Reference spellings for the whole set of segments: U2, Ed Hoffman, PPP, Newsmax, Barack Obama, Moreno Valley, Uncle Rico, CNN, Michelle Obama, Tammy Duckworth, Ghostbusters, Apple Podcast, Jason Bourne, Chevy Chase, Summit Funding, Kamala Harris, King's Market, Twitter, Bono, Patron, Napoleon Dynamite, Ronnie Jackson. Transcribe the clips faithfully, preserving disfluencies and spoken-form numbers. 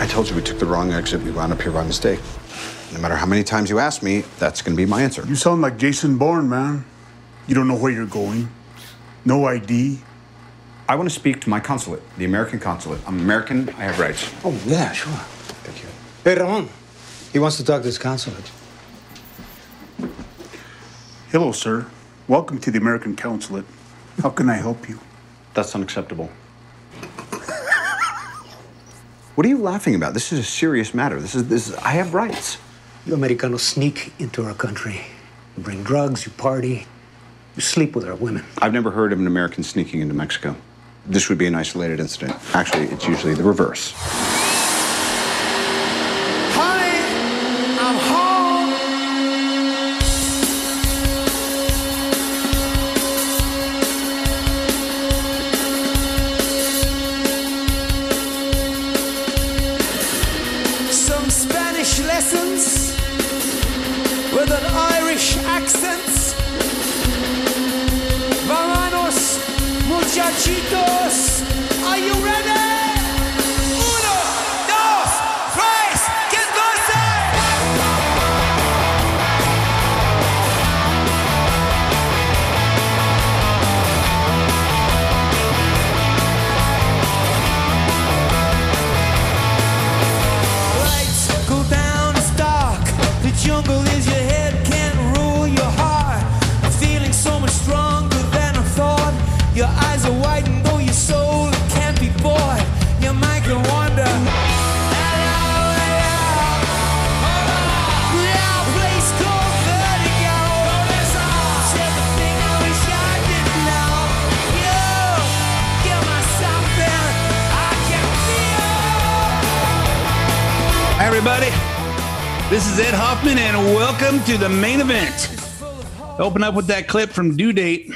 I told you we took the wrong exit. We wound up here by mistake. No matter how many times you ask me, that's going to be my answer. You sound like Jason Bourne, man. You don't know where you're going. No I D. I want to speak to my consulate, the American consulate. I'm American. I have rights. Oh, yeah, sure. Thank you. Hey, Ramon. He wants to talk to his consulate. Hello, sir. Welcome to the American consulate. How can I help you? That's unacceptable. What are you laughing about? This is a serious matter. This is, this is, I have rights. You Americanos sneak into our country. You bring drugs, you party, you sleep with our women. I've never heard of an American sneaking into Mexico. This would be an isolated incident. Actually, it's usually the reverse. To the main event. Open up with that clip from Due Date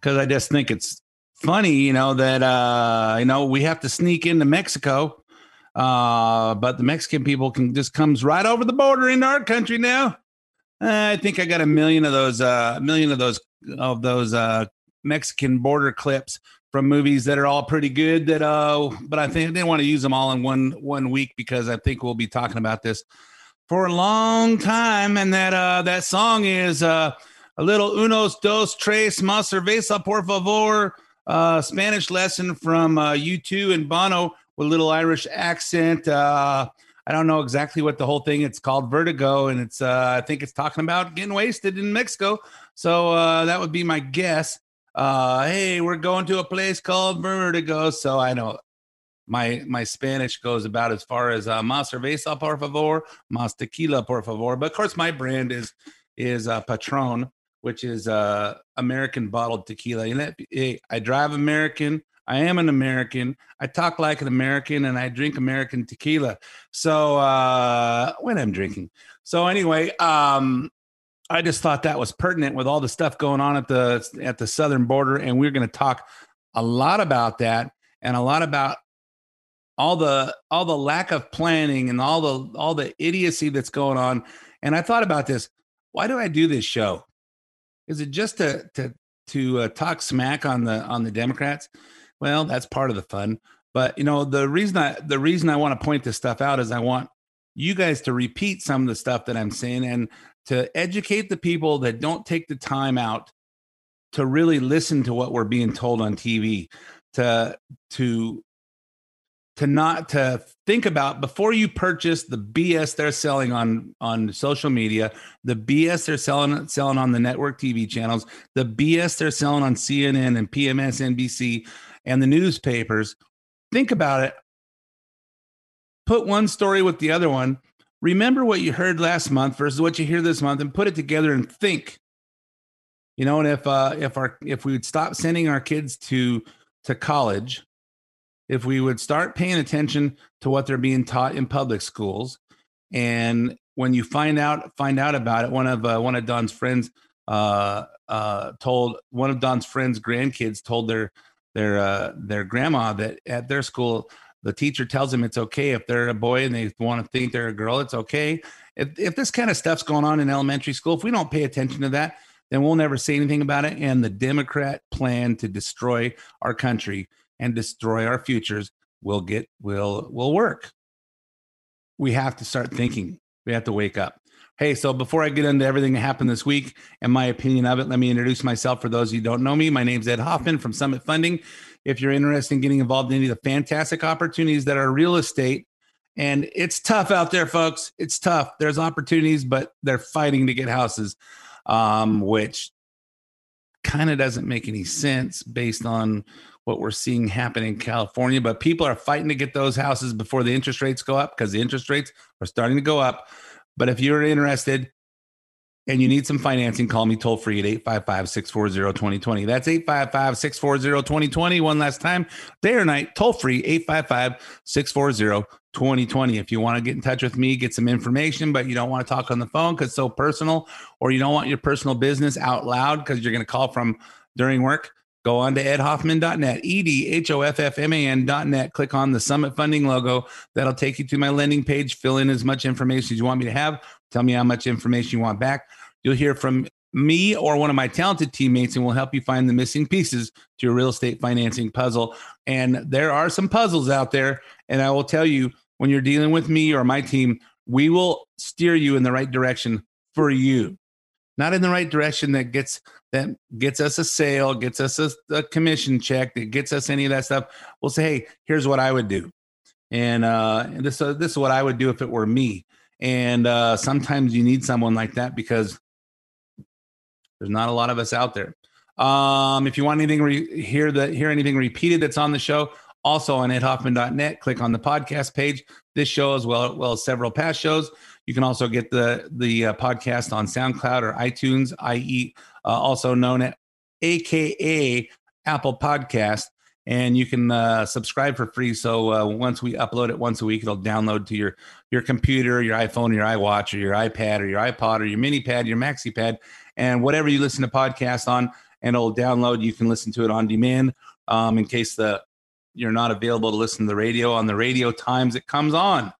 because I just think it's funny, you know, that, uh, you know, we have to sneak into Mexico, uh, but the Mexican people can just comes right over the border into our country now. Uh, I think I got a million of those, uh, a million of those, of those uh, Mexican border clips from movies that are all pretty good that, uh, but I think I didn't want to use them all in one, one week because I think we'll be talking about this for a long time, and that uh, that song is uh, a little unos, dos, tres, más cerveza, por favor, uh, Spanish lesson from uh, U two and Bono with a little Irish accent. Uh, I don't know exactly what the whole thing, it's called Vertigo, and it's uh, I think it's talking about getting wasted in Mexico. So uh, that would be my guess. Uh, hey, we're going to a place called Vertigo, so I know My my Spanish goes about as far as uh, más cerveza, por favor, más tequila, por favor. But, of course, my brand is is uh, Patron, which is uh, American bottled tequila. And that, hey, I drive American. I am an American. I talk like an American, and I drink American tequila. So uh, when I'm drinking. So anyway, um, I just thought that was pertinent with all the stuff going on at the at the southern border, and we're going to talk a lot about that and a lot about all the all the lack of planning and all the all the idiocy that's going on. And I thought about this. Why do I do this show? Is it just to to to uh, talk smack on the on the Democrats? Well, that's part of the fun. But, you know, the reason I the reason I want to point this stuff out is I want you guys to repeat some of the stuff that I'm saying and to educate the people that don't take the time out to really listen to what we're being told on T V, to to to not to think about before you purchase the B S they're selling on, on social media, the B S they're selling, selling on the network T V channels, the B S they're selling on C N N and M S N B C and the newspapers. Think about it. Put one story with the other one. Remember what you heard last month versus what you hear this month and put it together and think, you know, and if, uh, if our, if we would stop sending our kids to, to college, if we would start paying attention to what they're being taught in public schools, and when you find out find out about it, one of uh, one of Don's friends uh, uh, told one of Don's friends' grandkids told their their uh, their grandma that at their school the teacher tells them it's okay if they're a boy and they want to think they're a girl, it's okay. If if this kind of stuff's going on in elementary school, if we don't pay attention to that, then we'll never say anything about it. And the Democrat plan to destroy our country and destroy our futures will get will will work. we have to start thinking. We have to wake up. Hey, so before I get into everything that happened this week and my opinion of it, let me introduce myself. For those of you who don't know me, my name's Ed Hoffman from Summit Funding. If you're interested in getting involved in any of the fantastic opportunities that are real estate, and it's tough out there, folks. It's tough. There's opportunities, but they're fighting to get houses, um, which kind of doesn't make any sense based on what we're seeing happen in California. But people are fighting to get those houses before the interest rates go up, because the interest rates are starting to go up. But if you're interested and you need some financing, call me toll free at eight five five, six four zero, two zero two zero. That's eight five five, six four zero, two zero two zero. One last time, day or night, toll free, eight five five, six four zero, two zero two zero. If you want to get in touch with me, get some information, but you don't want to talk on the phone because it's so personal, or you don't want your personal business out loud because you're going to call from during work, go on to ed hoffman dot net, E D H O F F M A N dot net. Click on the Summit Funding logo. That'll take you to my landing page. Fill in as much information as you want me to have. Tell me how much information you want back. You'll hear from me or one of my talented teammates, and we'll help you find the missing pieces to your real estate financing puzzle. And there are some puzzles out there. And I will tell you, when you're dealing with me or my team, we will steer you in the right direction for you. Not in the right direction that gets that gets us a sale, gets us a, a commission check, that gets us any of that stuff. We'll say, hey, here's what I would do. And uh, this, uh, this is what I would do if it were me. And uh, sometimes you need someone like that because there's not a lot of us out there. Um, if you want anything, re- hear, the, hear anything repeated that's on the show, also on ed hoffman dot net, click on the podcast page. This show as well, well as several past shows. You can also get the the uh, podcast on SoundCloud or iTunes, that is, uh, also known at A K A Apple Podcast, and you can uh, subscribe for free. So uh, once we upload it once a week, it'll download to your your computer, your iPhone, or your iWatch, or your iPad, or your iPod, or your mini pad, your maxi pad, and whatever you listen to podcasts on, and it'll download. You can listen to it on demand um, in case the you're not available to listen to the radio on the radio times it comes on.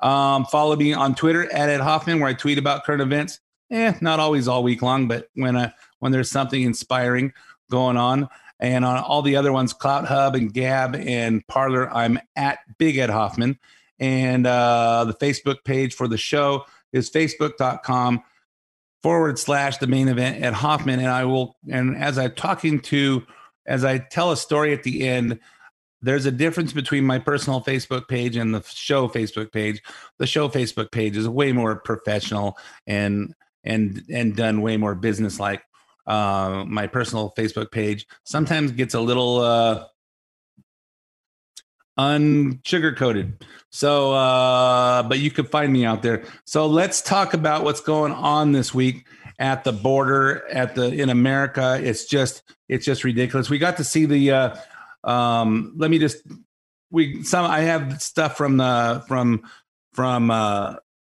Um, follow me on Twitter at Ed Hoffman, where I tweet about current events. Eh, not always all week long, but when I, when there's something inspiring going on. And on all the other ones, Clout Hub and Gab and Parler, I'm at Big Ed Hoffman. And uh, the Facebook page for the show is facebook.com forward slash the main event Ed Hoffman. And I will, and as I'm talking to, as I tell a story at the end, there's a difference between my personal Facebook page and the show Facebook page. The show Facebook page is way more professional and and and done way more business-like. Uh, my personal Facebook page sometimes gets a little uh, unsugar-coated. So, uh, but you could find me out there. So let's talk about what's going on this week at the border, at the in America. It's just it's just ridiculous. We got to see the. Uh, Um, let me just, we, some, I have stuff from the, from, from, uh,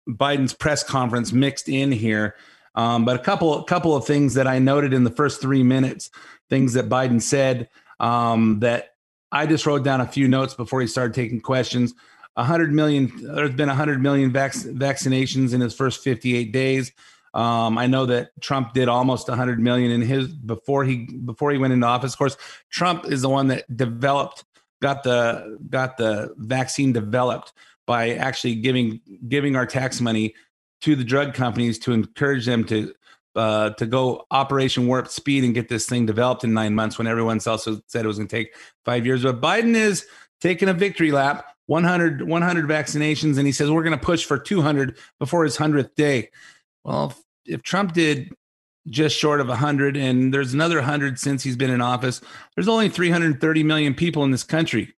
Biden's press conference mixed in here. Um, but a couple, a couple of things that I noted in the first three minutes, things that Biden said, um, that I just wrote down a few notes before he started taking questions. A hundred million, there's been a hundred million vac- vaccinations in his first fifty-eight days. Um, I know that Trump did almost one hundred million in his before he before he went into office. Of course, Trump is the one that developed got the got the vaccine developed by actually giving giving our tax money to the drug companies to encourage them to uh, to go Operation Warp Speed and get this thing developed in nine months when everyone else said it was going to take five years. But Biden is taking a victory lap, one hundred vaccinations, and he says we're going to push for two hundred before his hundredth day. Well, if, if Trump did just short of one hundred and there's another one hundred since he's been in office, there's only three hundred thirty million people in this country.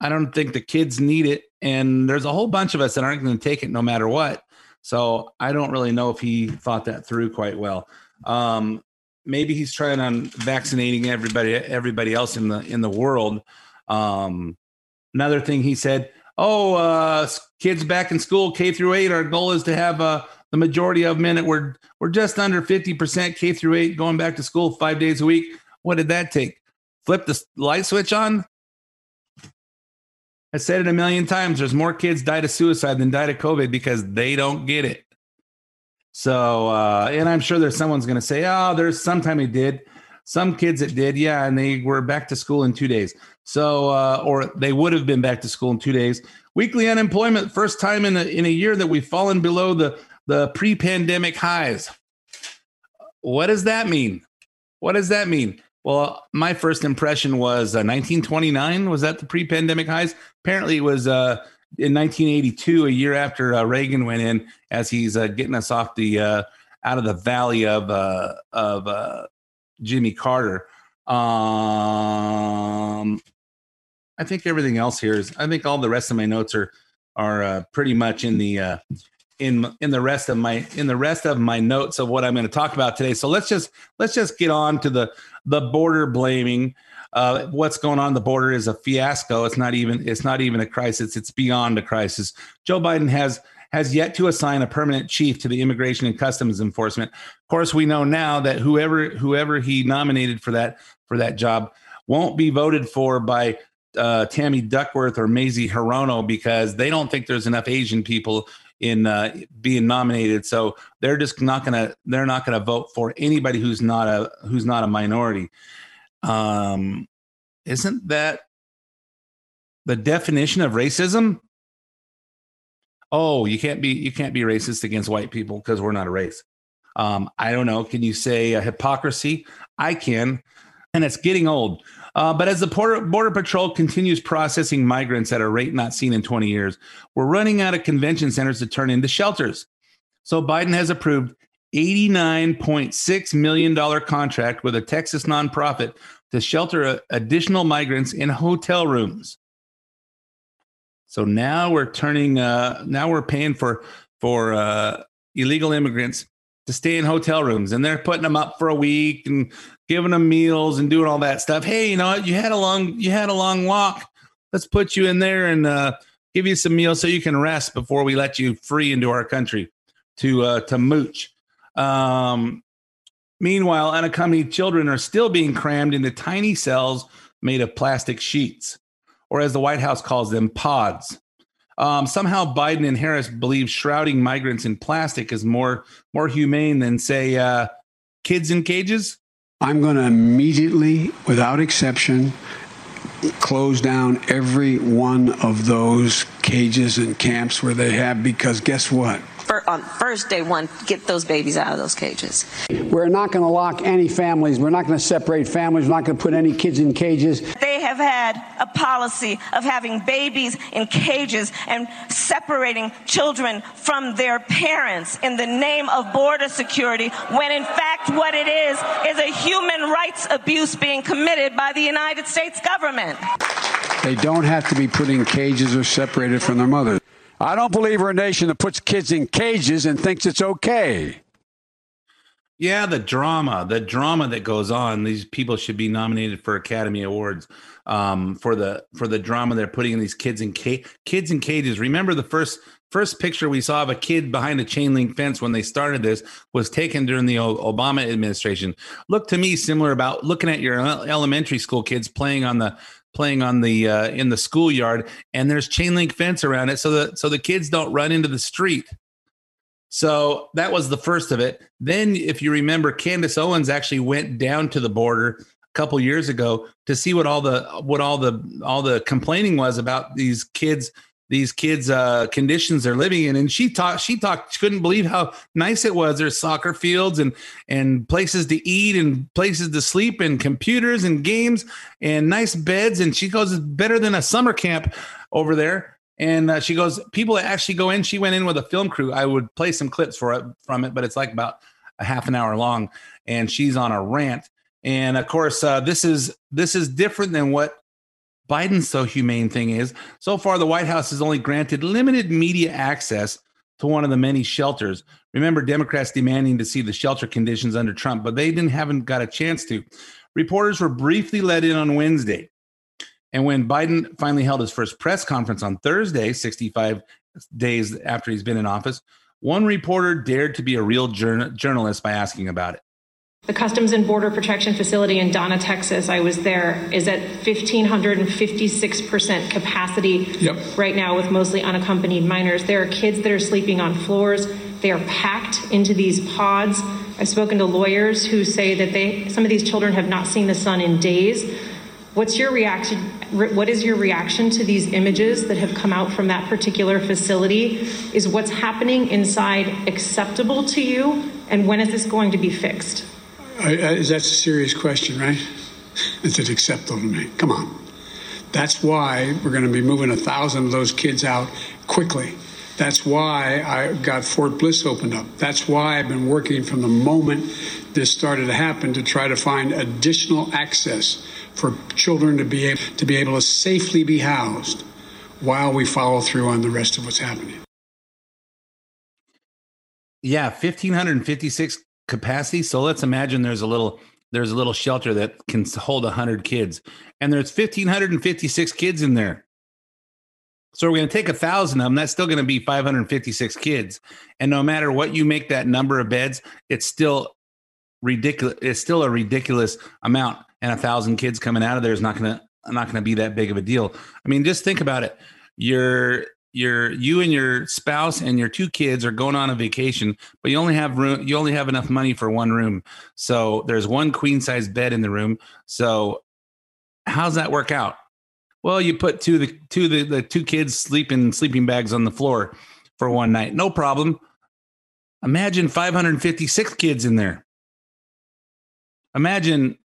I don't think the kids need it. And there's a whole bunch of us that aren't going to take it no matter what. So I don't really know if he thought that through quite well. Um, maybe he's trying on vaccinating everybody, everybody else in the in the world. Um, another thing he said, oh, uh, kids back in school, K through eight, our goal is to have a the majority of men, we're, we're just under fifty percent K through eight going back to school five days a week. What did that take? Flip the light switch on? I said it a million times. There's more kids died of suicide than died of COVID because they don't get it. So, uh, and I'm sure there's someone's going to say, oh, there's sometime it did. Some kids it did. Yeah. And they were back to school in two days. So, uh, or they would have been back to school in two days. Weekly unemployment, first time in a, in a year that we've fallen below the, the pre-pandemic highs. What does that mean? What does that mean? Well, my first impression was uh, nineteen twenty-nine. Was that the pre-pandemic highs? Apparently it was uh, in nineteen eighty-two, a year after uh, Reagan went in, as he's uh, getting us off the uh, out of the valley of uh, of uh, Jimmy Carter. Um, I think everything else here is. I think all the rest of my notes are are uh, pretty much in the uh, in in the rest of my in the rest of my notes of what I'm going to talk about today. So let's just let's just get on to the the border blaming. Uh, what's going on? The border is a fiasco. It's not even it's not even a crisis. It's beyond a crisis. Joe Biden has has yet to assign a permanent chief to the Immigration and Customs Enforcement. Of course, we know now that whoever whoever he nominated for that for that job won't be voted for by Uh, Tammy Duckworth or Maisie Hirono, because they don't think there's enough Asian people in uh, being nominated, so they're just not gonna they're not gonna vote for anybody who's not a who's not a minority. Um, isn't that the definition of racism? Oh, you can't be you can't be racist against white people because we're not a race. Um, I don't know. Can you say a hypocrisy? I can, and it's getting old. Uh, but as the Border, Border Patrol continues processing migrants at a rate not seen in twenty years, we're running out of convention centers to turn into shelters. So Biden has approved eighty-nine point six million dollars contract with a Texas nonprofit to shelter a, additional migrants in hotel rooms. So now we're turning, uh, now we're paying for for uh, illegal immigrants to stay in hotel rooms, and they're putting them up for a week and giving them meals and doing all that stuff. Hey, you know what? You had a long, you had a long walk. Let's put you in there and uh, give you some meals so you can rest before we let you free into our country to uh, to mooch. Um, meanwhile, unaccompanied children are still being crammed into tiny cells made of plastic sheets, or as the White House calls them, pods. Um, somehow Biden and Harris believe shrouding migrants in plastic is more more humane than, say, uh, kids in cages. I'm going to immediately, without exception, close down every one of those cages and camps where they have, because guess what? For, on first day one, get those babies out of those cages. We're not going to lock any families. We're not going to separate families. We're not going to put any kids in cages. They have had a policy of having babies in cages and separating children from their parents in the name of border security, when in fact what it is is a human rights abuse being committed by the United States government. They don't have to be put in cages or separated from their mothers. I don't believe we're a nation that puts kids in cages and thinks it's okay. Yeah, the drama, the drama that goes on. These people should be nominated for Academy Awards um, for the for the drama they're putting in these kids in ca- kids in cages. Remember the first first picture we saw of a kid behind a chain link fence when they started this was taken during the Obama administration. Looked to me similar about looking at your elementary school kids playing on the playing on the uh, in the schoolyard, and there's chain link fence around it so that so the kids don't run into the street. So that was the first of it. Then, if you remember, Candace Owens actually went down to the border a couple years ago to see what all the what all the all the complaining was about these kids these kids uh, conditions they're living in. And she talked she talked she couldn't believe how nice it was. There's soccer fields and and places to eat and places to sleep and computers and games and nice beds. And she goes, it's better than a summer camp over there. And uh, she goes, people actually go in. She went in with a film crew. I would play some clips for it, from it, but it's like about a half an hour long, and she's on a rant. And of course, uh, this is this is different than what Biden's so humane thing is. So far, the White House has only granted limited media access to one of the many shelters. Remember, Democrats demanding to see the shelter conditions under Trump, but they didn't haven't got a chance to. Reporters were briefly let in on Wednesday. And when Biden finally held his first press conference on Thursday, sixty-five days after he's been in office, one reporter dared to be a real journal- journalist by asking about it. The Customs and Border Protection facility in Donna, Texas, I was there, is at one thousand five hundred fifty-six percent capacity yep. right now with mostly unaccompanied minors. There are kids that are sleeping on floors. They are packed into these pods. I've spoken to lawyers who say that they some of these children have not seen the sun in days. What's your reaction what is your reaction to these images that have come out from that particular facility? Is what's happening inside acceptable to you? And when is this going to be fixed? I, I, that's a serious question, right? It's acceptable to me. Come on. That's why we're going to be moving a thousand of those kids out quickly. That's why I got Fort Bliss opened up. That's why I've been working from the moment this started to happen to try to find additional access for children to be able to be able to safely be housed while we follow through on the rest of what's happening. Yeah, fifteen fifty-six capacity. So let's imagine there's a little there's a little shelter that can hold one hundred kids, and there's fifteen fifty-six kids in there. So we're going to take a thousand of them. That's still going to be five hundred fifty-six kids. And no matter what you make that number of beds, it's still ridiculous. It's still a ridiculous amount. And a thousand kids coming out of there is not going to not going to be that big of a deal. I mean, just think about it. You're you're you and your spouse and your two kids are going on a vacation, but you only have room. You only have enough money for one room. So there's one queen size bed in the room. So how's that work out? Well, you put two the two the, the two kids sleep in sleeping bags on the floor for one night. No problem. Imagine five hundred fifty-six kids in there. Imagine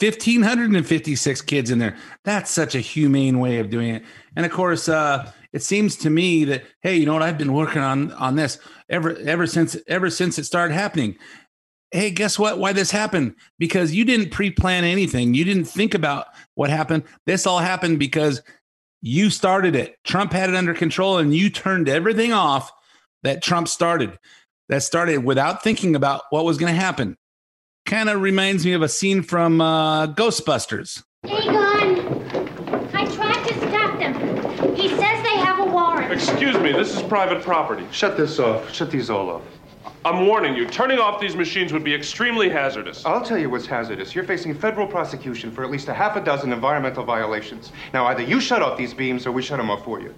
fifteen fifty-six kids in there. That's such a humane way of doing it. And of course, uh, it seems to me that, hey, you know what? I've been working on on this ever ever since ever since it started happening. Hey, guess what? Why this happened? Because you didn't pre-plan anything. You didn't think about what happened. This all happened because you started it. Trump had it under control, and you turned everything off that Trump started, that started without thinking about what was going to happen. Kind of reminds me of a scene from uh, Ghostbusters. Egon, I tried to stop them. He says they have a warrant. Excuse me, this is private property. Shut this off. Shut these all off. I'm warning you, turning off these machines would be extremely hazardous. I'll tell you what's hazardous. You're facing federal prosecution for at least a half a dozen environmental violations. Now, either you shut off these beams or we shut them off for you.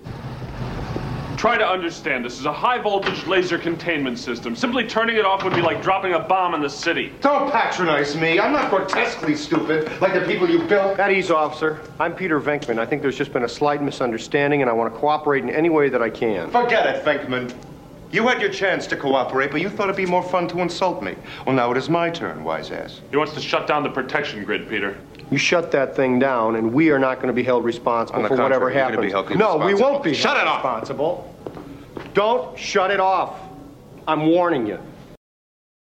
Try to understand. This is a high-voltage laser containment system. Simply turning it off would be like dropping a bomb in the city. Don't patronize me. I'm not grotesquely stupid like the people you built. At ease, officer. I'm Peter Venkman. I think there's just been a slight misunderstanding, and I want to cooperate in any way that I can. Forget it, Venkman. You had your chance to cooperate, but you thought it'd be more fun to insult me. Well, now it is my turn, wise ass. He wants to shut down the protection grid, Peter. You shut that thing down, and we are not going to be held responsible for whatever happens. No, we won't be held responsible. Don't shut it off. I'm warning you.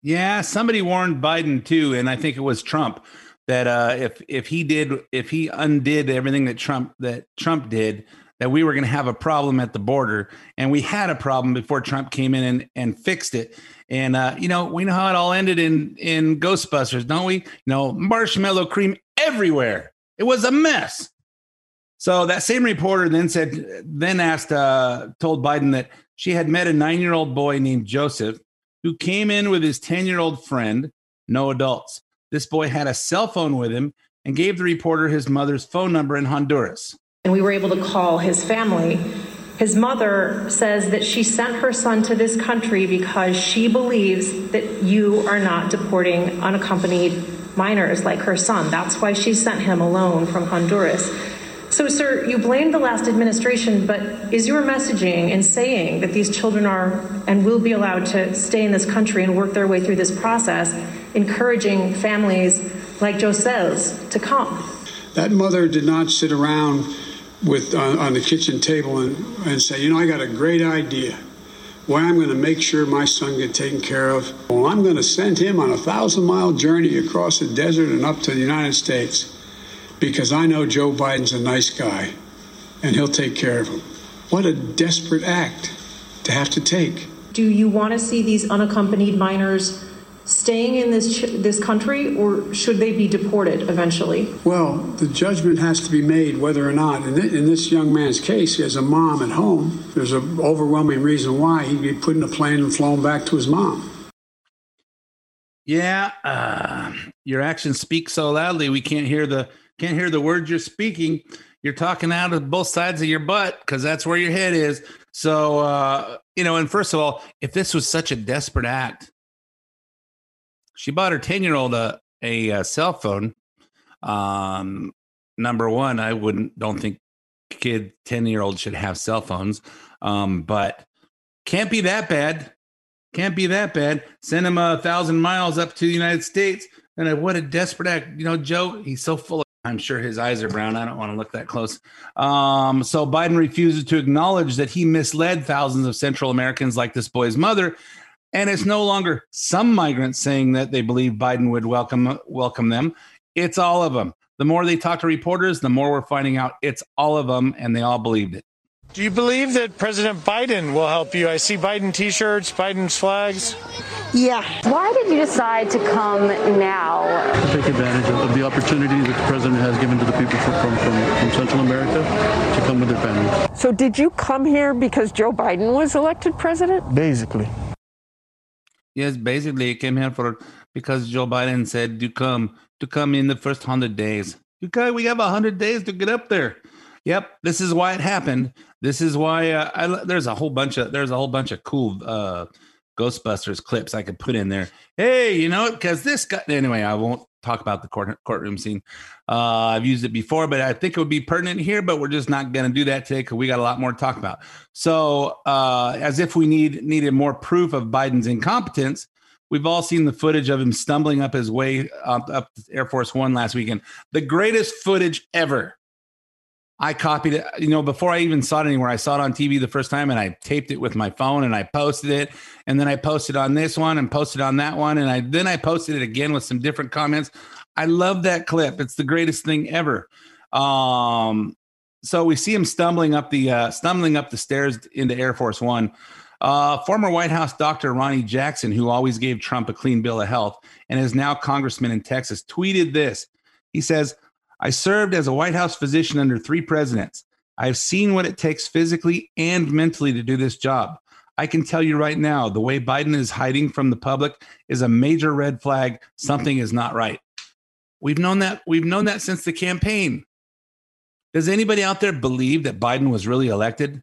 Yeah, somebody warned Biden too, and I think it was Trump that uh, if if he did if he undid everything that Trump that Trump did. That we were going to have a problem at the border, and we had a problem before Trump came in and, and fixed it. And uh, you know, we know how it all ended in in Ghostbusters, don't we? You know, marshmallow cream everywhere. It was a mess. So that same reporter then said, then asked, uh, told Biden that she had met a nine-year-old boy named Joseph who came in with his ten-year-old friend, no adults. This boy had a cell phone with him and gave the reporter his mother's phone number in Honduras. And we were able to call his family. His mother says that she sent her son to this country because she believes that you are not deporting unaccompanied minors like her son. That's why she sent him alone from Honduras. So, sir, you blame the last administration, but is your messaging in saying that these children are and will be allowed to stay in this country and work their way through this process, encouraging families like Josel's to come? That mother did not sit around with uh, on the kitchen table and, and say, you know, I got a great idea. Well, I'm going to make sure my son gets taken care of. Well, I'm going to send him on a thousand-mile journey across the desert and up to the United States because I know Joe Biden's a nice guy, and he'll take care of him. What a desperate act to have to take. Do you want to see these unaccompanied minors staying in this this country, or should they be deported eventually? Well, the judgment has to be made whether or not, in, th- in this young man's case, he has a mom at home. There's an overwhelming reason why he'd be put in a plane and flown back to his mom. Yeah, uh, your actions speak so loudly we can't hear the can't hear the words you're speaking. You're talking out of both sides of your butt because that's where your head is. So uh, you know, and first of all, if this was such a desperate act. She bought her ten-year-old a, a, a cell phone. Um, number one, I wouldn't don't think kid ten year olds should have cell phones, um, but can't be that bad. Can't be that bad. Send him a thousand miles up to the United States. And what a desperate act. You know, Joe, he's so full of, I'm sure his eyes are brown. I don't want to look that close. Um, so Biden refuses to acknowledge that he misled thousands of Central Americans like this boy's mother. And it's no longer some migrants saying that they believe Biden would welcome, welcome them. It's all of them. The more they talk to reporters, the more we're finding out it's all of them. And they all believed it. Do you believe that President Biden will help you? I see Biden T-shirts, Biden's flags. Yeah. Why did you decide to come now? To take advantage of the opportunity that the president has given to the people from, from, from Central America to come with their families. So did you come here because Joe Biden was elected president? Basically. Yes, basically. I came here for because Joe Biden said to come, to come in the first one hundred days. Okay, we have one hundred days to get up there. Yep, this is why it happened. This is why uh, I, there's a whole bunch of there's a whole bunch of cool uh, Ghostbusters clips I could put in there. Hey, you know, because this guy. Anyway, I won't talk about the court, courtroom scene. Uh, I've used it before, but I think it would be pertinent here. But we're just not going to do that today because we got a lot more to talk about. So, uh, as if we need needed more proof of Biden's incompetence. We've all seen the footage of him stumbling up his way up, up to Air Force One last weekend. The greatest footage ever. I copied it, you know, before I even saw it anywhere. I saw it on T V the first time and I taped it with my phone and I posted it. And then I posted on this one and posted on that one. And I then I posted it again with some different comments. I love that clip. It's the greatest thing ever. Um, so we see him stumbling up the uh, stumbling up the stairs into Air Force One. Uh, former White House doctor Ronnie Jackson, who always gave Trump a clean bill of health and is now congressman in Texas, tweeted this. He says, I served as a White House physician under three presidents. I've seen what it takes physically and mentally to do this job. I can tell you right now, the way Biden is hiding from the public is a major red flag. Something is not right. We've known that. We've known that since the campaign. Does anybody out there believe that Biden was really elected?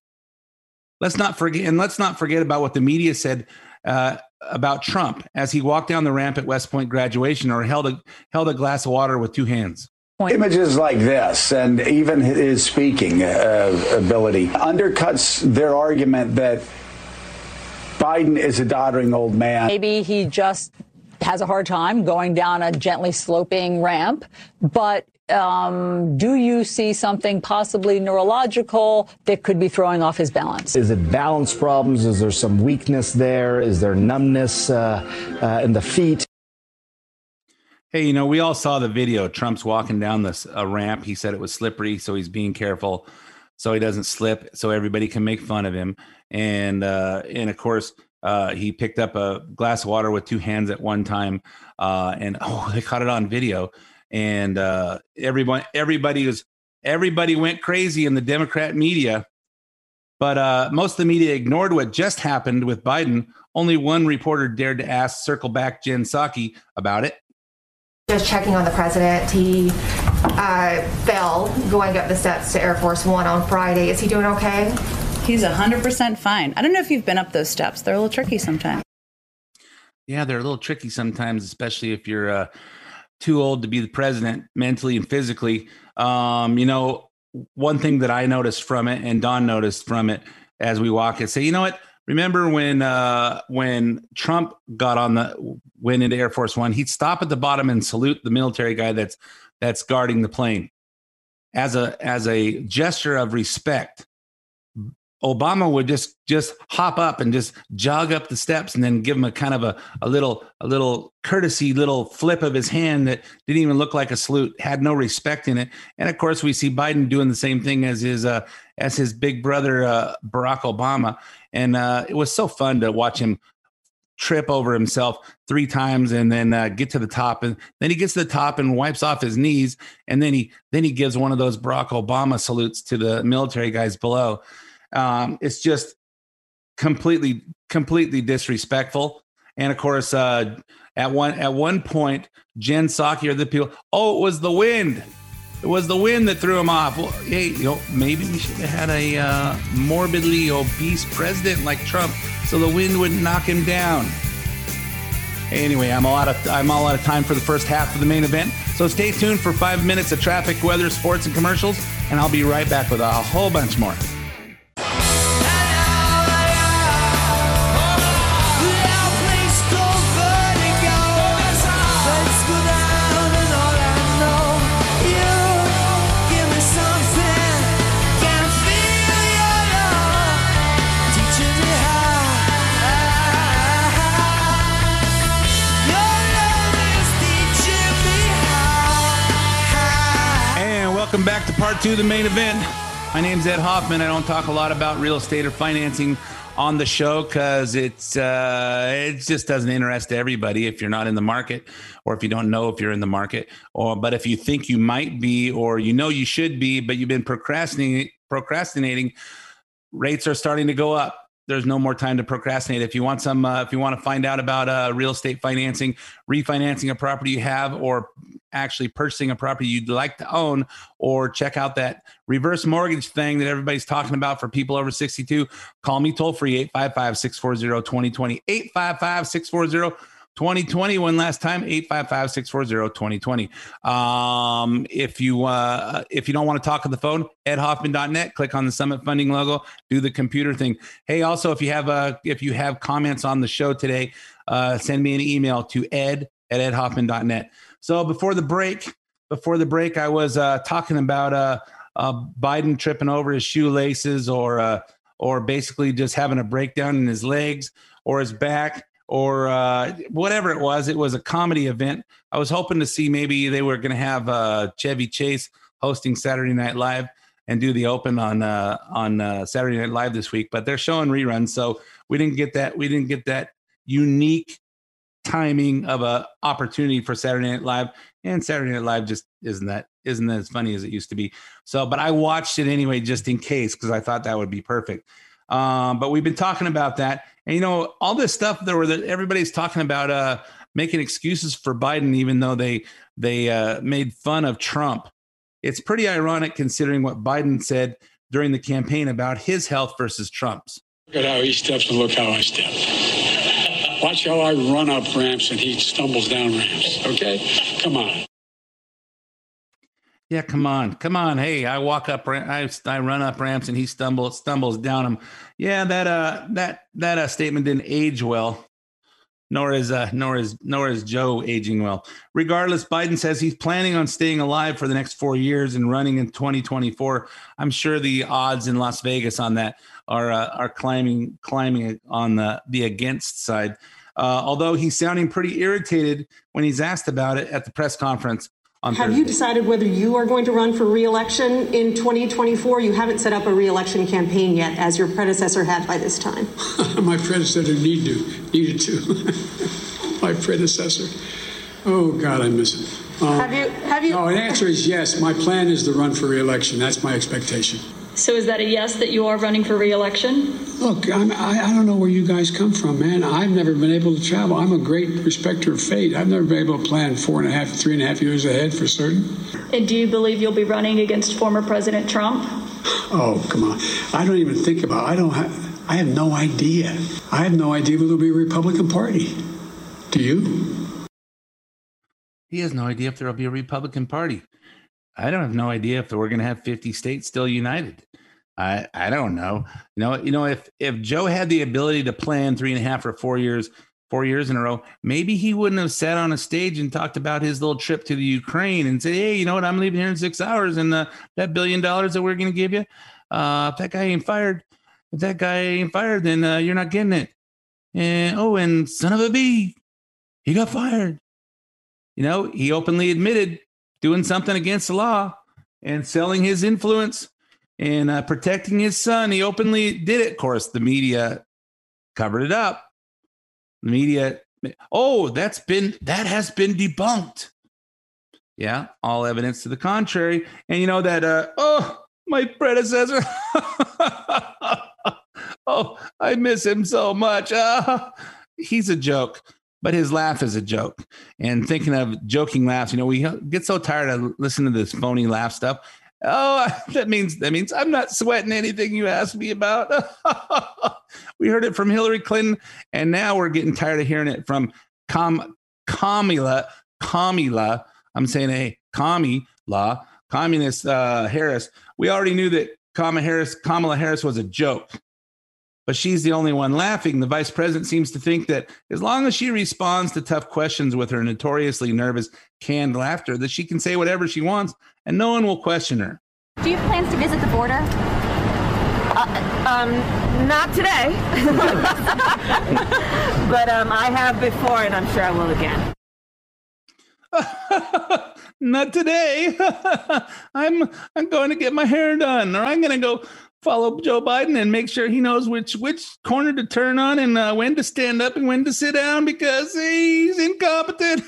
Let's not forget. And let's not forget about what the media said uh, about Trump as he walked down the ramp at West Point graduation or held a held a glass of water with two hands. Point. Images like this and even his speaking uh, ability undercuts their argument that Biden is a doddering old man. Maybe he just has a hard time going down a gently sloping ramp. But um, do you see something possibly neurological that could be throwing off his balance? Is it balance problems? Is there some weakness there? Is there numbness uh, uh, in the feet? Hey, you know, we all saw the video. Trump's walking down this uh, ramp. He said it was slippery, so he's being careful so he doesn't slip, so everybody can make fun of him. And, uh, and of course, uh, he picked up a glass of water with two hands at one time. Uh, and, oh, they caught it on video. And uh, everyone, everybody, was, everybody went crazy in the Democrat media. But uh, most of the media ignored what just happened with Biden. Only one reporter dared to ask Circleback Jen Psaki about it. Just checking on the president, he uh, fell going up the steps to Air Force One on Friday. Is he doing okay? He's one hundred percent fine. I don't know if you've been up those steps. They're a little tricky sometimes. Yeah, they're a little tricky sometimes, especially if you're uh, too old to be the president mentally and physically. Um, you know, one thing that I noticed from it and Don noticed from it as we walk and say, you know what? Remember when uh, when Trump got on the went into Air Force One, he'd stop at the bottom and salute the military guy that's that's guarding the plane as a as a gesture of respect. Obama would just just hop up and just jog up the steps and then give him a kind of a, a little a little courtesy, little flip of his hand that didn't even look like a salute, had no respect in it. And of course, we see Biden doing the same thing as his uh, as his big brother, uh, Barack Obama. And uh, it was so fun to watch him trip over himself three times and then uh, get to the top. And then he gets to the top and wipes off his knees. And then he then he gives one of those Barack Obama salutes to the military guys below. Um, it's just completely, completely disrespectful. And of course, uh, at one at one point, Jen Psaki or the people, oh, it was the wind. It was the wind that threw him off. Well, hey, you know, maybe we should have had a uh, morbidly obese president like Trump, so the wind would knock him down. Anyway, I'm all out of I'm all out of time for the first half of the main event. So stay tuned for five minutes of traffic, weather, sports, and commercials, and I'll be right back with a whole bunch more. Welcome back to part two of the main event. My name's Ed Hoffman. I don't talk a lot about real estate or financing on the show because it's uh, it just doesn't interest everybody if you're not in the market or if you don't know if you're in the market. Or but if you think you might be or you know you should be, but you've been procrastinating, procrastinating, rates are starting to go up. There's no more time to procrastinate. If you want some, uh, if you want to find out about uh, real estate financing, refinancing a property you have, or actually purchasing a property you'd like to own, or check out that reverse mortgage thing that everybody's talking about for people over sixty-two, call me toll free, eight five five, six four zero, two zero two zero, eight five five, six four zero, two zero two zero. One last time, eight five five, six four zero, two zero two zero. Um, if you uh, if you don't want to talk on the phone, ed hoffman dot net, click on the Summit Funding logo, do the computer thing. Hey, also, if you have uh, if you have comments on the show today, uh, send me an email to ed at edhoffman dot net. So before the break, before the break, I was uh, talking about uh, uh, Biden tripping over his shoelaces, or uh, or basically just having a breakdown in his legs or his back, or uh, whatever it was. It was a comedy event. I was hoping to see maybe they were going to have uh, Chevy Chase hosting Saturday Night Live and do the open on uh, on uh, Saturday Night Live this week, but they're showing reruns, so we didn't get that. We didn't get that unique timing of a opportunity for Saturday Night Live, and Saturday Night Live just isn't that isn't as funny as it used to be. So, but I watched it anyway just in case because I thought that would be perfect. Um, but we've been talking about that. And, you know, all this stuff there were that everybody's talking about uh, making excuses for Biden, even though they they uh, made fun of Trump. It's pretty ironic considering what Biden said during the campaign about his health versus Trump's. Look at how he steps and look how I step. Watch how I run up ramps and he stumbles down ramps. OK, come on. Yeah, come on. Come on. Hey, I walk up, I, I run up ramps and he stumbles, stumbles down them. Yeah, that uh, that that uh, statement didn't age well, nor is uh, nor is nor is Joe aging well. Regardless, Biden says he's planning on staying alive for the next four years and running in twenty twenty-four. I'm sure the odds in Las Vegas on that are uh, are climbing climbing on the, the against side, uh, although he's sounding pretty irritated when he's asked about it at the press conference. Have you decided whether you are going to run for re-election in twenty twenty-four? You haven't set up a re-election campaign yet, as your predecessor had by this time. My predecessor need to, needed to. My predecessor. Oh, God, I miss him. Um, have you? Have you? No, the answer is yes. My plan is to run for re-election. That's my expectation. So is that a yes that you are running for re-election? Look, I'm, I, I don't know where you guys come from, man. I've never been able to travel. I'm a great respecter of fate. I've never been able to plan four and a half, three and a half years ahead for certain. And do you believe you'll be running against former President Trump? Oh, come on. I don't even think about it. I don't have, I have no idea. I have no idea whether there'll be a Republican Party. Do you? He has no idea if there'll be a Republican Party. I don't have no idea if we're going to have fifty states still united. I I don't know. You know, you know, if if Joe had the ability to plan three and a half or four years, four years in a row, maybe he wouldn't have sat on a stage and talked about his little trip to the Ukraine and said, hey, you know what, I'm leaving here in six hours and uh, that billion dollars that we're going to give you, uh, if that guy ain't fired, if that guy ain't fired, then uh, you're not getting it. And oh, and son of a bee, he got fired. You know, he openly admitted doing something against the law and selling his influence and uh, protecting his son. He openly did it. Of course, the media covered it up. The media. Oh, that's been that has been debunked. Yeah. All evidence to the contrary. And you know that. Uh, oh, my predecessor. Oh, I miss him so much. Uh, he's a joke. But his laugh is a joke. And thinking of joking laughs, you know, we get so tired of listening to this phony laugh stuff. Oh, that means that means I'm not sweating anything you asked me about. We heard it from Hillary Clinton, and now we're getting tired of hearing it from Kam- Kamala, Kamala I'm saying, hey, Kamala, communist uh, Harris, we already knew that Kamala Harris, Kamala Harris was a joke, but she's the only one laughing. The vice president seems to think that as long as she responds to tough questions with her notoriously nervous, canned laughter, that she can say whatever she wants and no one will question her. Do you have plans to visit the border? Uh, um, not today, but um, I have before and I'm sure I will again. Not today. I'm I'm going to get my hair done, or I'm going to go follow Joe Biden and make sure he knows which which corner to turn on and uh, when to stand up and when to sit down because he's incompetent.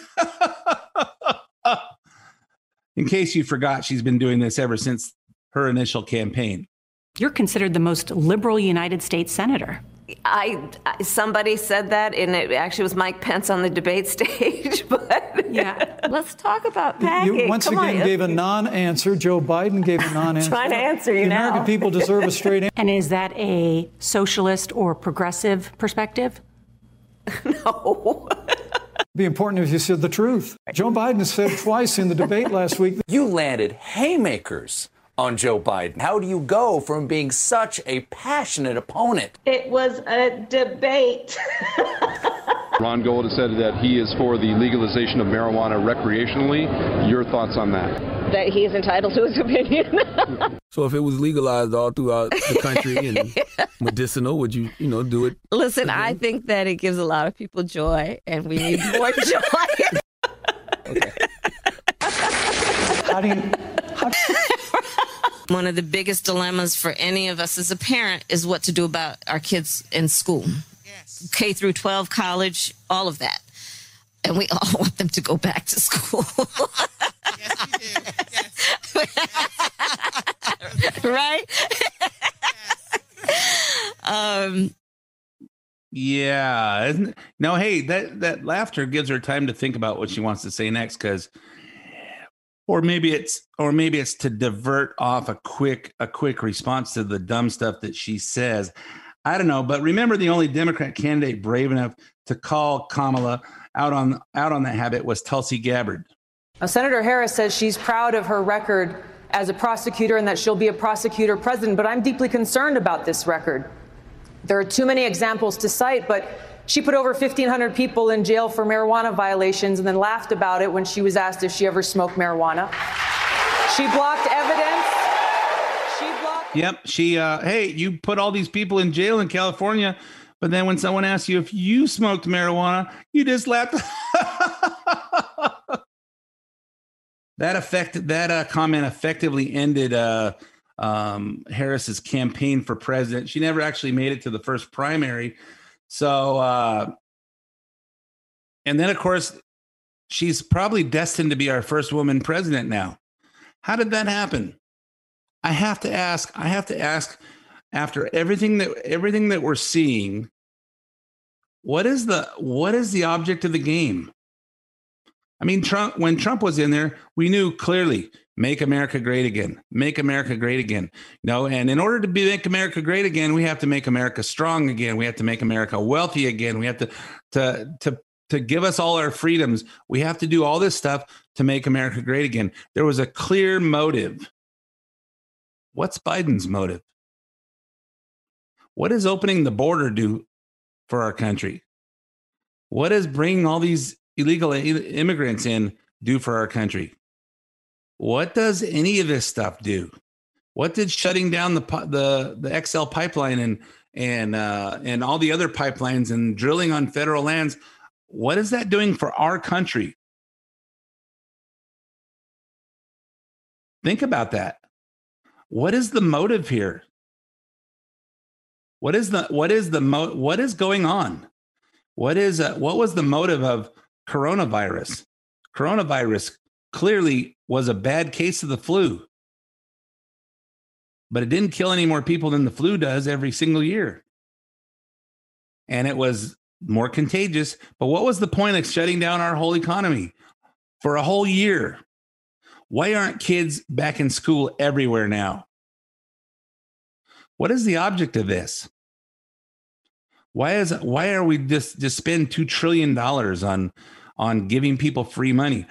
In case you forgot, she's been doing this ever since her initial campaign. You're considered the most liberal United States senator. I, somebody said that, and it actually was Mike Pence on the debate stage, but yeah, let's talk about packing. You once Come again on. Gave a non-answer. Joe Biden gave a non-answer. Trying to answer you the now. American people deserve a straight answer. And is that a socialist or progressive perspective? No. It'd be important if you said the truth. Joe Biden said twice in the debate last week. You landed haymakers on Joe Biden. How do you go from being such a passionate opponent? It was a debate. Ron Gold has said that he is for the legalization of marijuana recreationally. Your thoughts on that? That he is entitled to his opinion. So if it was legalized all throughout the country and medicinal, would you, you know, do it? Listen, again? I think that it gives a lot of people joy, and we need more joy. Okay. How do you... How do you One of the biggest dilemmas for any of us as a parent is what to do about our kids in school. Yes. K through twelve, college, all of that. And we all want them to go back to school. Yes, we do. Yes. Yes. Right? Yes. Um, yeah. Isn't it? No, hey, that, that laughter gives her time to think about what she wants to say next because... Or maybe it's, or maybe it's to divert off a quick, a quick response to the dumb stuff that she says. I don't know, but remember, the only Democrat candidate brave enough to call Kamala out on out on that habit was Tulsi Gabbard. Now, Senator Harris says she's proud of her record as a prosecutor and that she'll be a prosecutor president. But I'm deeply concerned about this record. There are too many examples to cite, but she put over fifteen hundred people in jail for marijuana violations and then laughed about it when she was asked if she ever smoked marijuana. She blocked evidence. She blocked. Yep. She, uh, hey, you put all these people in jail in California, but then when someone asks you if you smoked marijuana, you just laughed. That affected, that uh, comment effectively ended uh, um, Harris's campaign for president. She never actually made it to the first primary. So, uh, and then, of course, she's probably destined to be our first woman president now. How did that happen? I have to ask, I have to ask after everything that, everything that we're seeing, what is the, what is the object of the game? I mean, Trump, when Trump was in there, we knew clearly, make America great again, make America great again. No, and in order to be, make America great again, we have to make America strong again. We have to make America wealthy again. We have to, to, to, to give us all our freedoms. We have to do all this stuff to make America great again. There was a clear motive. What's Biden's motive? What is opening the border do for our country? What is bringing all these illegal immigrants in do for our country? What does any of this stuff do? What did shutting down the the the X L pipeline and and uh, and all the other pipelines and drilling on federal lands? What is that doing for our country? Think about that. What is the motive here? What is the what is the mo- what is going on? What is uh, what was the motive of Coronavirus. Coronavirus clearly was a bad case of the flu, but it didn't kill any more people than the flu does every single year. And it was more contagious. But what was the point of shutting down our whole economy for a whole year? Why aren't kids back in school everywhere now? What is the object of this? Why is why are we just, just spend two trillion dollars on on giving people free money?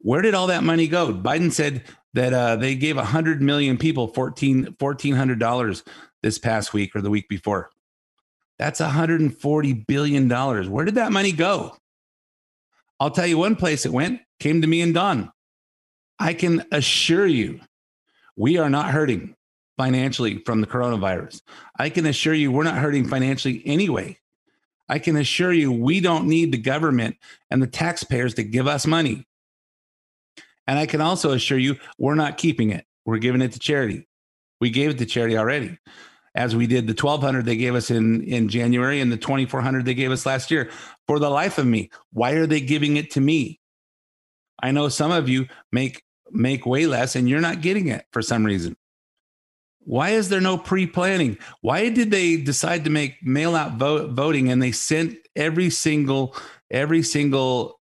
Where did all that money go? Biden said that uh, they gave one hundred million people fourteen hundred dollars this past week or the week before. That's one hundred forty billion dollars. Where did that money go? I'll tell you one place it went, came to me and Don. I can assure you, we are not hurting financially from the coronavirus. I can assure you we're not hurting financially anyway. I can assure you we don't need the government and the taxpayers to give us money. And I can also assure you we're not keeping it. We're giving it to charity. We gave it to charity already. As we did the twelve hundred they gave us in, in January and the twenty-four hundred they gave us last year. For the life of me, why are they giving it to me? I know some of you make make way less and you're not getting it for some reason. Why is there no pre-planning? Why did they decide to make mail-out vote, voting and they sent every single every single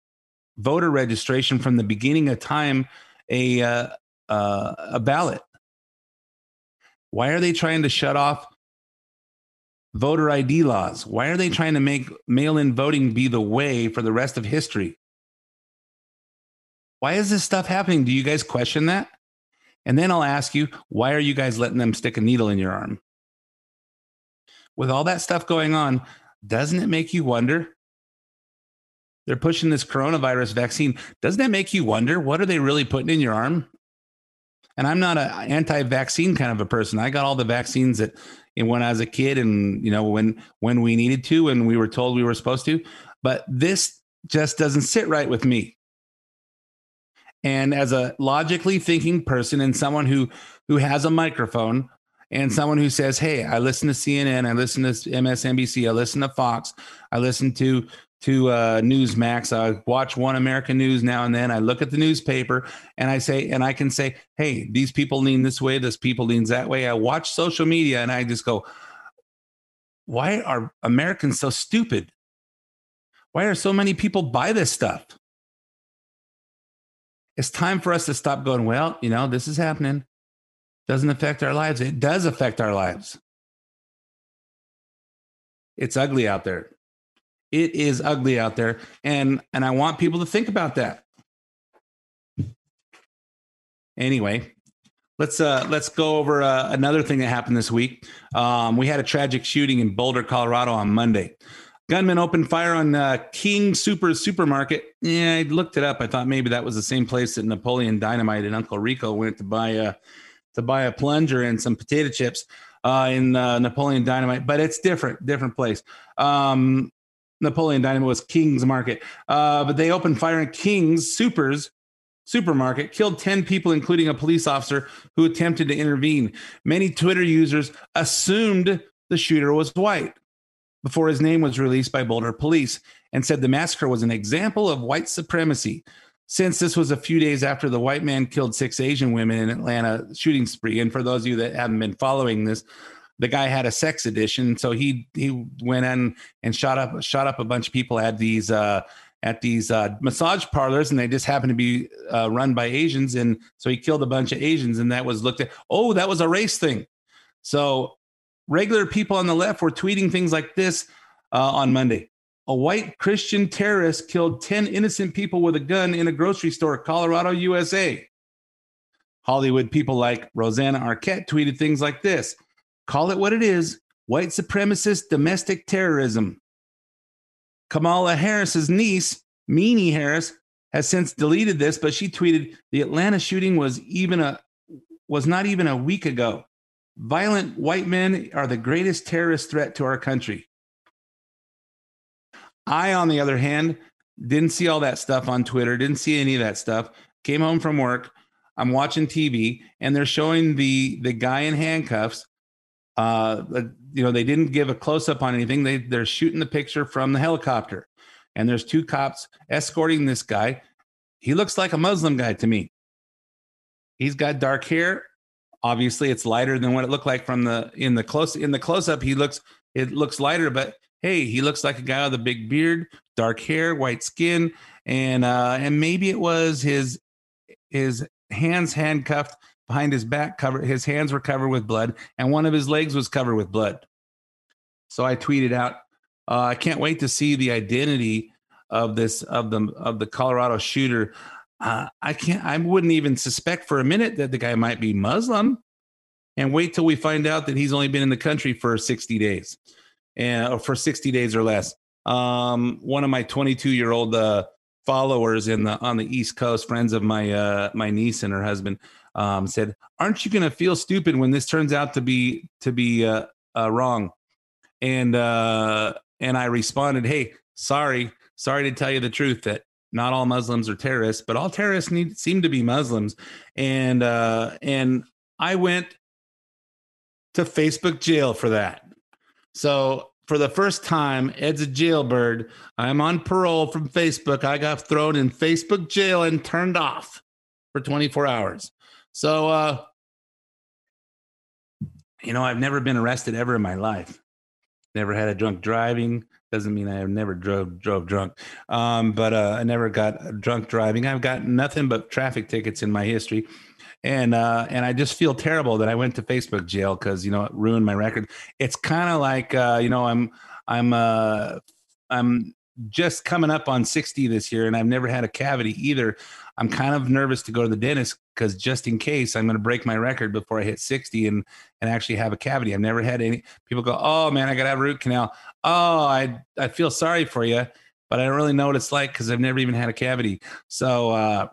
voter registration from the beginning of time a uh, uh, a ballot? Why are they trying to shut off voter I D laws? Why are they trying to make mail-in voting be the way for the rest of history? Why is this stuff happening? Do you guys question that? And then I'll ask you, why are you guys letting them stick a needle in your arm? With all that stuff going on, doesn't it make you wonder? They're pushing this coronavirus vaccine. Doesn't it make you wonder, what are they really putting in your arm? And I'm not an anti-vaccine kind of a person. I got all the vaccines that when I was a kid and, you know, when when we needed to and we were told we were supposed to. But this just doesn't sit right with me. And as a logically thinking person and someone who who has a microphone and someone who says, hey, I listen to C N N, I listen to M S N B C, I listen to Fox, I listen to to uh, Newsmax, I watch One American News now and then, I look at the newspaper and I say, and I can say, hey, these people lean this way, this people leans that way. I watch social media and I just go, why are Americans so stupid? Why are so many people buy this stuff? It's time for us to stop going, well, you know, this is happening. Doesn't affect our lives. It does affect our lives. It's ugly out there. It is ugly out there. And, and I want people to think about that. Anyway, let's, uh, let's go over uh, another thing that happened this week. Um, we had a tragic shooting in Boulder, Colorado on Monday. Gunman opened fire on uh, King Super Supermarket. Yeah, I looked it up. I thought maybe that was the same place that Napoleon Dynamite and Uncle Rico went to buy a, to buy a plunger and some potato chips uh, in uh, Napoleon Dynamite, but it's different, different place. Um, Napoleon Dynamite was King's Market, uh, but they opened fire in King's Super's Supermarket, killed ten people, including a police officer who attempted to intervene. Many Twitter users assumed the shooter was white before his name was released by Boulder police and said the massacre was an example of white supremacy. Since this was a few days after the white man killed six Asian women in Atlanta shooting spree, and for those of you that haven't been following this, the guy had a sex addiction, so he he went in and shot up shot up a bunch of people at these uh, at these uh, massage parlors, and they just happened to be uh, run by Asians, and so he killed a bunch of Asians, and that was looked at. Oh, that was a race thing. So regular people on the left were tweeting things like this uh, on Monday. A white Christian terrorist killed ten innocent people with a gun in a grocery store, Colorado, U S A. Hollywood people like Rosanna Arquette tweeted things like this. Call it what it is, white supremacist domestic terrorism. Kamala Harris's niece, Meena Harris, has since deleted this, but she tweeted, the Atlanta shooting was even a was not even a week ago. Violent white men are the greatest terrorist threat to our country. I, on the other hand, didn't see all that stuff on Twitter, didn't see any of that stuff. Came home from work, I'm watching T V, and they're showing the, the guy in handcuffs. Uh, you know, they didn't give a close-up on anything. They, they're shooting the picture from the helicopter, and there's two cops escorting this guy. He looks like a Muslim guy to me. He's got dark hair. Obviously, it's lighter than what it looked like from the in the close in the close up. He looks it looks lighter, but hey, he looks like a guy with a big beard, dark hair, white skin, and uh, and maybe it was his his hands handcuffed behind his back. Covered his hands were covered with blood, and one of his legs was covered with blood. So I tweeted out, uh, I can't wait to see the identity of this of the of the Colorado shooter. Uh, I can't, I wouldn't even suspect for a minute that the guy might be Muslim, and wait till we find out that he's only been in the country for sixty days and or for sixty days or less. Um, one of my twenty-two year old, uh, followers in the, on the East Coast, friends of my, uh, my niece and her husband, um, said, aren't you going to feel stupid when this turns out to be, to be, uh, uh wrong? And, uh, and I responded, hey, sorry, sorry to tell you the truth that not all Muslims are terrorists, but all terrorists need, seem to be Muslims. And uh, and I went to Facebook jail for that. So for the first time, Ed's a jailbird. I'm on parole from Facebook. I got thrown in Facebook jail and turned off for twenty-four hours. So, uh, you know, I've never been arrested ever in my life. Never had a drunk driving. Doesn't mean I have never drove drove drunk, um, but uh, I never got drunk driving. I've got nothing but traffic tickets in my history, and uh, and I just feel terrible that I went to Facebook jail because you know it ruined my record. It's kind of like uh, you know I'm I'm uh, I'm just coming up on sixty this year, and I've never had a cavity either. I'm kind of nervous to go to the dentist because just in case I'm going to break my record before I hit sixty and, and actually have a cavity. I've never had any people go, oh man, I got to have a root canal. Oh, I, I feel sorry for you, but I don't really know what it's like. Cause I've never even had a cavity. So, uh,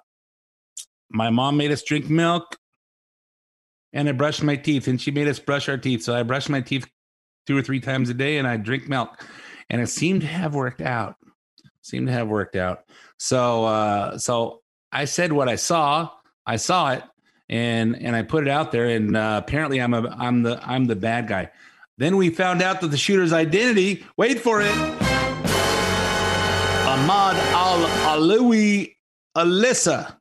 my mom made us drink milk and I brushed my teeth and she made us brush our teeth. So I brushed my teeth two or three times a day and I drink milk and it seemed to have worked out, seemed to have worked out. So, uh, so I said what I saw. I saw it, and and I put it out there. And uh, apparently, I'm a I'm the I'm the bad guy. Then we found out that the shooter's identity. Wait for it. Ahmad Al Aliwi Alissa.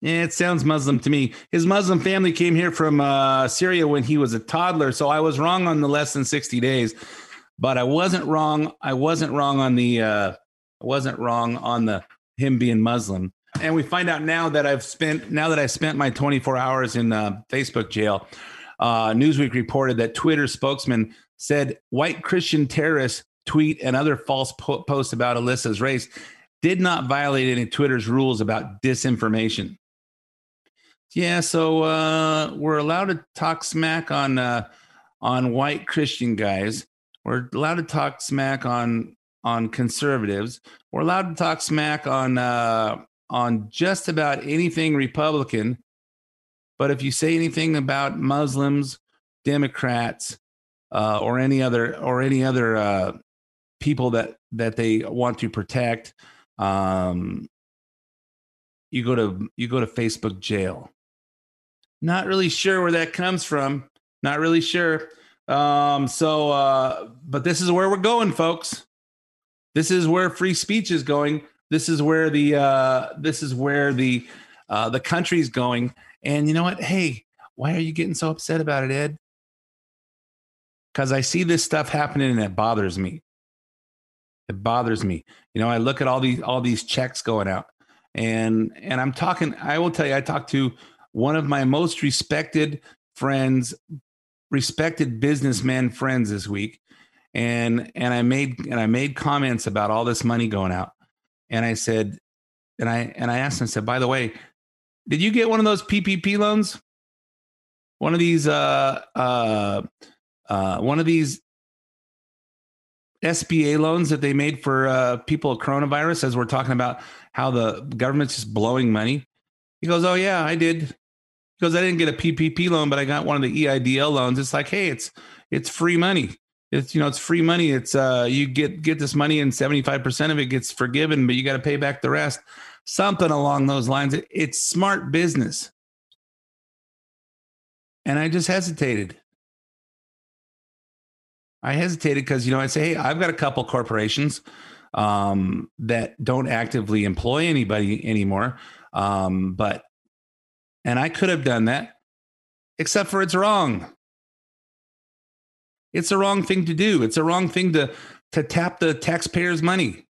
Yeah, it sounds Muslim to me. His Muslim family came here from uh, Syria when he was a toddler. So I was wrong on the less than sixty days, but I wasn't wrong. I wasn't wrong on the. Uh, I wasn't wrong on the him being Muslim. And we find out now that I've spent now that I spent my twenty-four hours in uh, Facebook jail. Uh, Newsweek reported that Twitter spokesman said white Christian terrorists tweet and other false po- posts about Alyssa's race did not violate any Twitter's rules about disinformation. Yeah, so uh, we're allowed to talk smack on uh, on white Christian guys. We're allowed to talk smack on on conservatives. We're allowed to talk smack on. Uh, on just about anything Republican. But if you say anything about Muslims, Democrats, uh, or any other or any other uh, people that, that they want to protect, um, you go to you go to Facebook jail. Not really sure where that comes from. Not really sure. Um, so, uh, but this is where we're going, folks. This is where free speech is going. This is where the uh, this is where the uh, the country's going. And you know what? Hey, why are you getting so upset about it, Ed? Because I see this stuff happening and it bothers me. It bothers me. You know, I look at all these all these checks going out, and and I'm talking. I will tell you, I talked to one of my most respected friends, respected businessman friends this week, and and I made and I made comments about all this money going out. And I said, and I and I asked him, I said, by the way, did you get one of those P P P loans? One of these, uh, uh, uh, one of these S B A loans that they made for uh, people with coronavirus, as we're talking about how the government's just blowing money. He goes, oh, yeah, I did. He goes, I didn't get a P P P loan, but I got one of the E I D L loans. It's like, hey, it's it's free money. It's, you know, it's free money. It's uh, you get, get this money and seventy-five percent of it gets forgiven, but you got to pay back the rest. Something along those lines. It, it's smart business. And I just hesitated. I hesitated because, you know, I say, hey, I've got a couple corporations um, that don't actively employ anybody anymore. Um, but, and I could have done that, except for it's wrong. It's the wrong thing to do. It's the wrong thing to, to tap the taxpayers' money.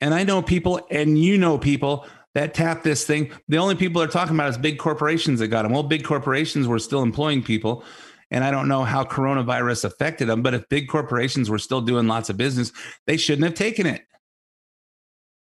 And I know people, and you know people, that tap this thing. The only people they're talking about is big corporations that got them. Well, big corporations were still employing people. And I don't know how coronavirus affected them, but if big corporations were still doing lots of business, they shouldn't have taken it.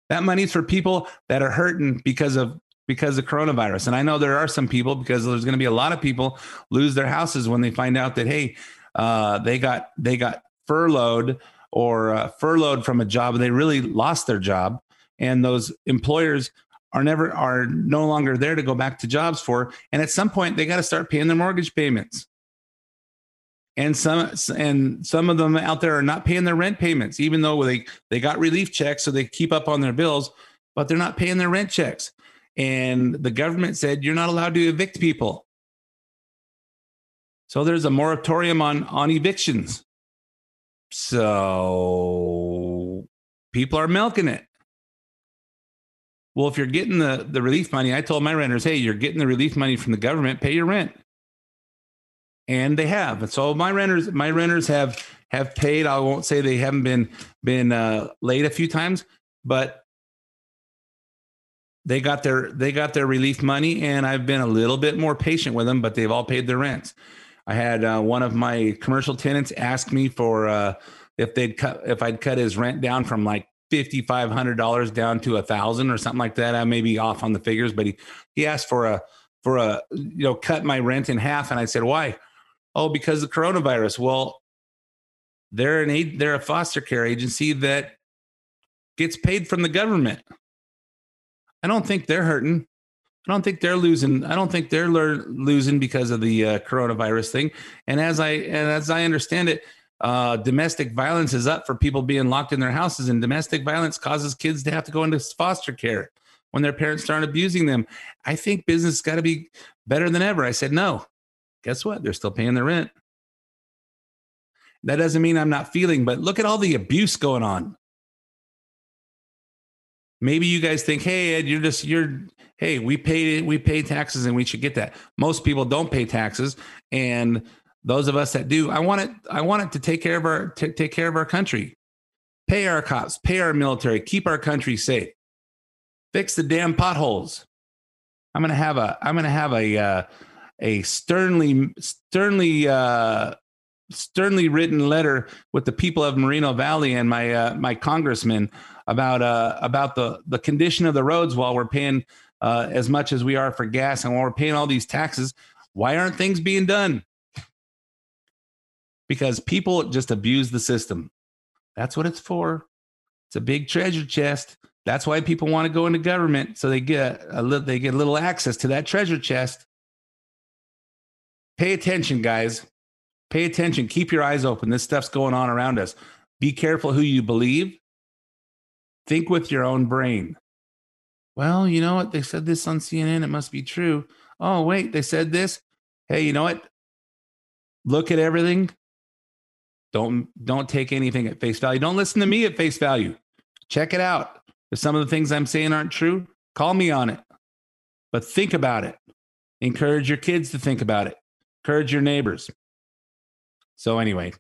That money's for people that are hurting because of because of coronavirus. And I know there are some people, because there's going to be a lot of people lose their houses when they find out that, hey, uh, they got they got furloughed or uh, furloughed from a job, and they really lost their job. And those employers are never are no longer there to go back to jobs for. And at some point, they got to start paying their mortgage payments. And some and some of them out there are not paying their rent payments, even though they, they got relief checks, so they keep up on their bills, but they're not paying their rent checks. And the government said, you're not allowed to evict people. So there's a moratorium on, on evictions. So people are milking it. Well, if you're getting the, the relief money, I told my renters, hey, you're getting the relief money from the government, pay your rent. And they have. And so my renters, my renters have, have paid. I won't say they haven't been, been uh, late a few times, but They got their they got their relief money, and I've been a little bit more patient with them, but they've all paid their rents. I had uh, one of my commercial tenants ask me for uh, if they'd cut if I'd cut his rent down from like fifty-five hundred dollars down to a thousand or something like that. I may be off on the figures, but he, he asked for a for a you know cut my rent in half, and I said, why? Oh, because of the coronavirus. Well, they're an aid, they're a foster care agency that gets paid from the government. I don't think they're hurting. I don't think they're losing. I don't think they're le- losing because of the uh, coronavirus thing. And as I and as I understand it, uh, domestic violence is up for people being locked in their houses, and domestic violence causes kids to have to go into foster care when their parents start abusing them. I think business got to be better than ever. I said, no, guess what? They're still paying their rent. That doesn't mean I'm not feeling, but look at all the abuse going on. Maybe you guys think, hey, Ed, you're just, you're, hey, we paid it. We pay taxes and we should get that. Most people don't pay taxes. And those of us that do, I want it, I want it to take care of our, to take care of our country, pay our cops, pay our military, keep our country safe, fix the damn potholes. I'm going to have a, I'm going to have a, uh, a sternly, sternly, uh, sternly written letter with the people of Moreno Valley and my uh, my congressman about uh about the the condition of the roads while we're paying uh, as much as we are for gas and while we're paying all these taxes. Why aren't things being done? Because people just abuse the system. That's what it's for. It's a big treasure chest. That's why people want to go into government, so they get a little they get a little access to that treasure chest. Pay attention, guys. Pay attention. Keep your eyes open. This stuff's going on around us. Be careful who you believe. Think with your own brain. Well, you know what? They said this on C N N. It must be true. Oh, wait, they said this. Hey, you know what? Look at everything. Don't, don't take anything at face value. Don't listen to me at face value. Check it out. If some of the things I'm saying aren't true, call me on it. But think about it. Encourage your kids to think about it. Encourage your neighbors. So anyway,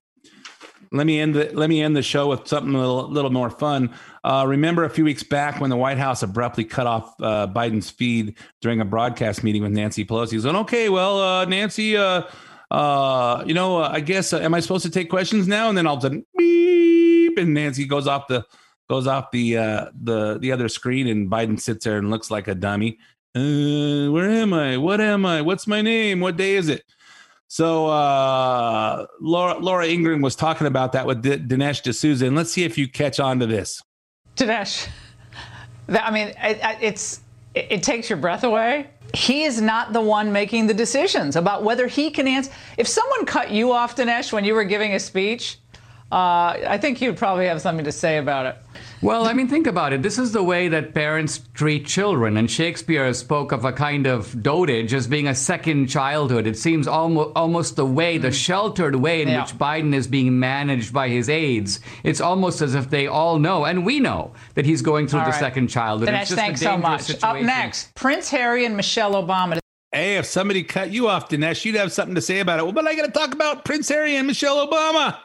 let me end the let me end the show with something a little, little more fun. Uh, remember a few weeks back when the White House abruptly cut off uh, Biden's feed during a broadcast meeting with Nancy Pelosi? He's going, okay, well, uh, Nancy, uh, uh, you know, uh, I guess uh, am I supposed to take questions now? And then all of a sudden, beep, and Nancy goes off the goes off the uh, the the other screen, and Biden sits there and looks like a dummy. Uh, where am I? What am I? What's my name? What day is it? So uh, Laura, Laura Ingram was talking about that with D- Dinesh D'Souza, and let's see if you catch on to this. Dinesh, that, I mean, it, it's it, it takes your breath away. He is not the one making the decisions about whether he can answer. If someone cut you off, Dinesh, when you were giving a speech, uh, I think you'd probably have something to say about it. Well, I mean, think about it. This is the way that parents treat children. And Shakespeare spoke of a kind of dotage as being a second childhood. It seems almost, almost the way, the sheltered way in yeah. which Biden is being managed by his aides. It's almost as if they all know, and we know, that he's going through all the right. second childhood. Dinesh, it's just thanks a so much. Situation. Up next, Prince Harry and Michelle Obama. Hey, if somebody cut you off, Dinesh, you'd have something to say about it. Well, but I got to talk about Prince Harry and Michelle Obama.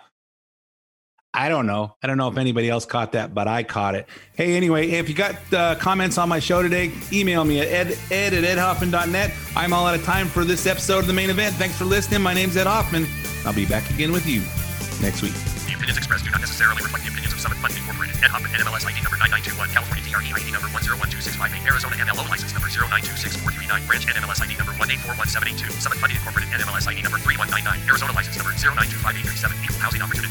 I don't know. I don't know if anybody else caught that, but I caught it. Hey, anyway, if you got uh, comments on my show today, email me at ed, ed at edhoffman dot net. I'm all out of time for this episode of The Main Event. Thanks for listening. My name's Ed Hoffman. I'll be back again with you next week. opinions expressed do not necessarily reflect the opinions of Summit Funding Incorporated. EdHoffman N M L S I D number nine nine two one, California D R E I D number one zero one two six five eight, Arizona M L O license number zero nine two six four three nine, branch N M L S I D number one eight four one seven eight two, Summit Funding Incorporated N M L S I D number three one nine nine, Arizona license number zero nine two five eight three seven, equal housing opportunity.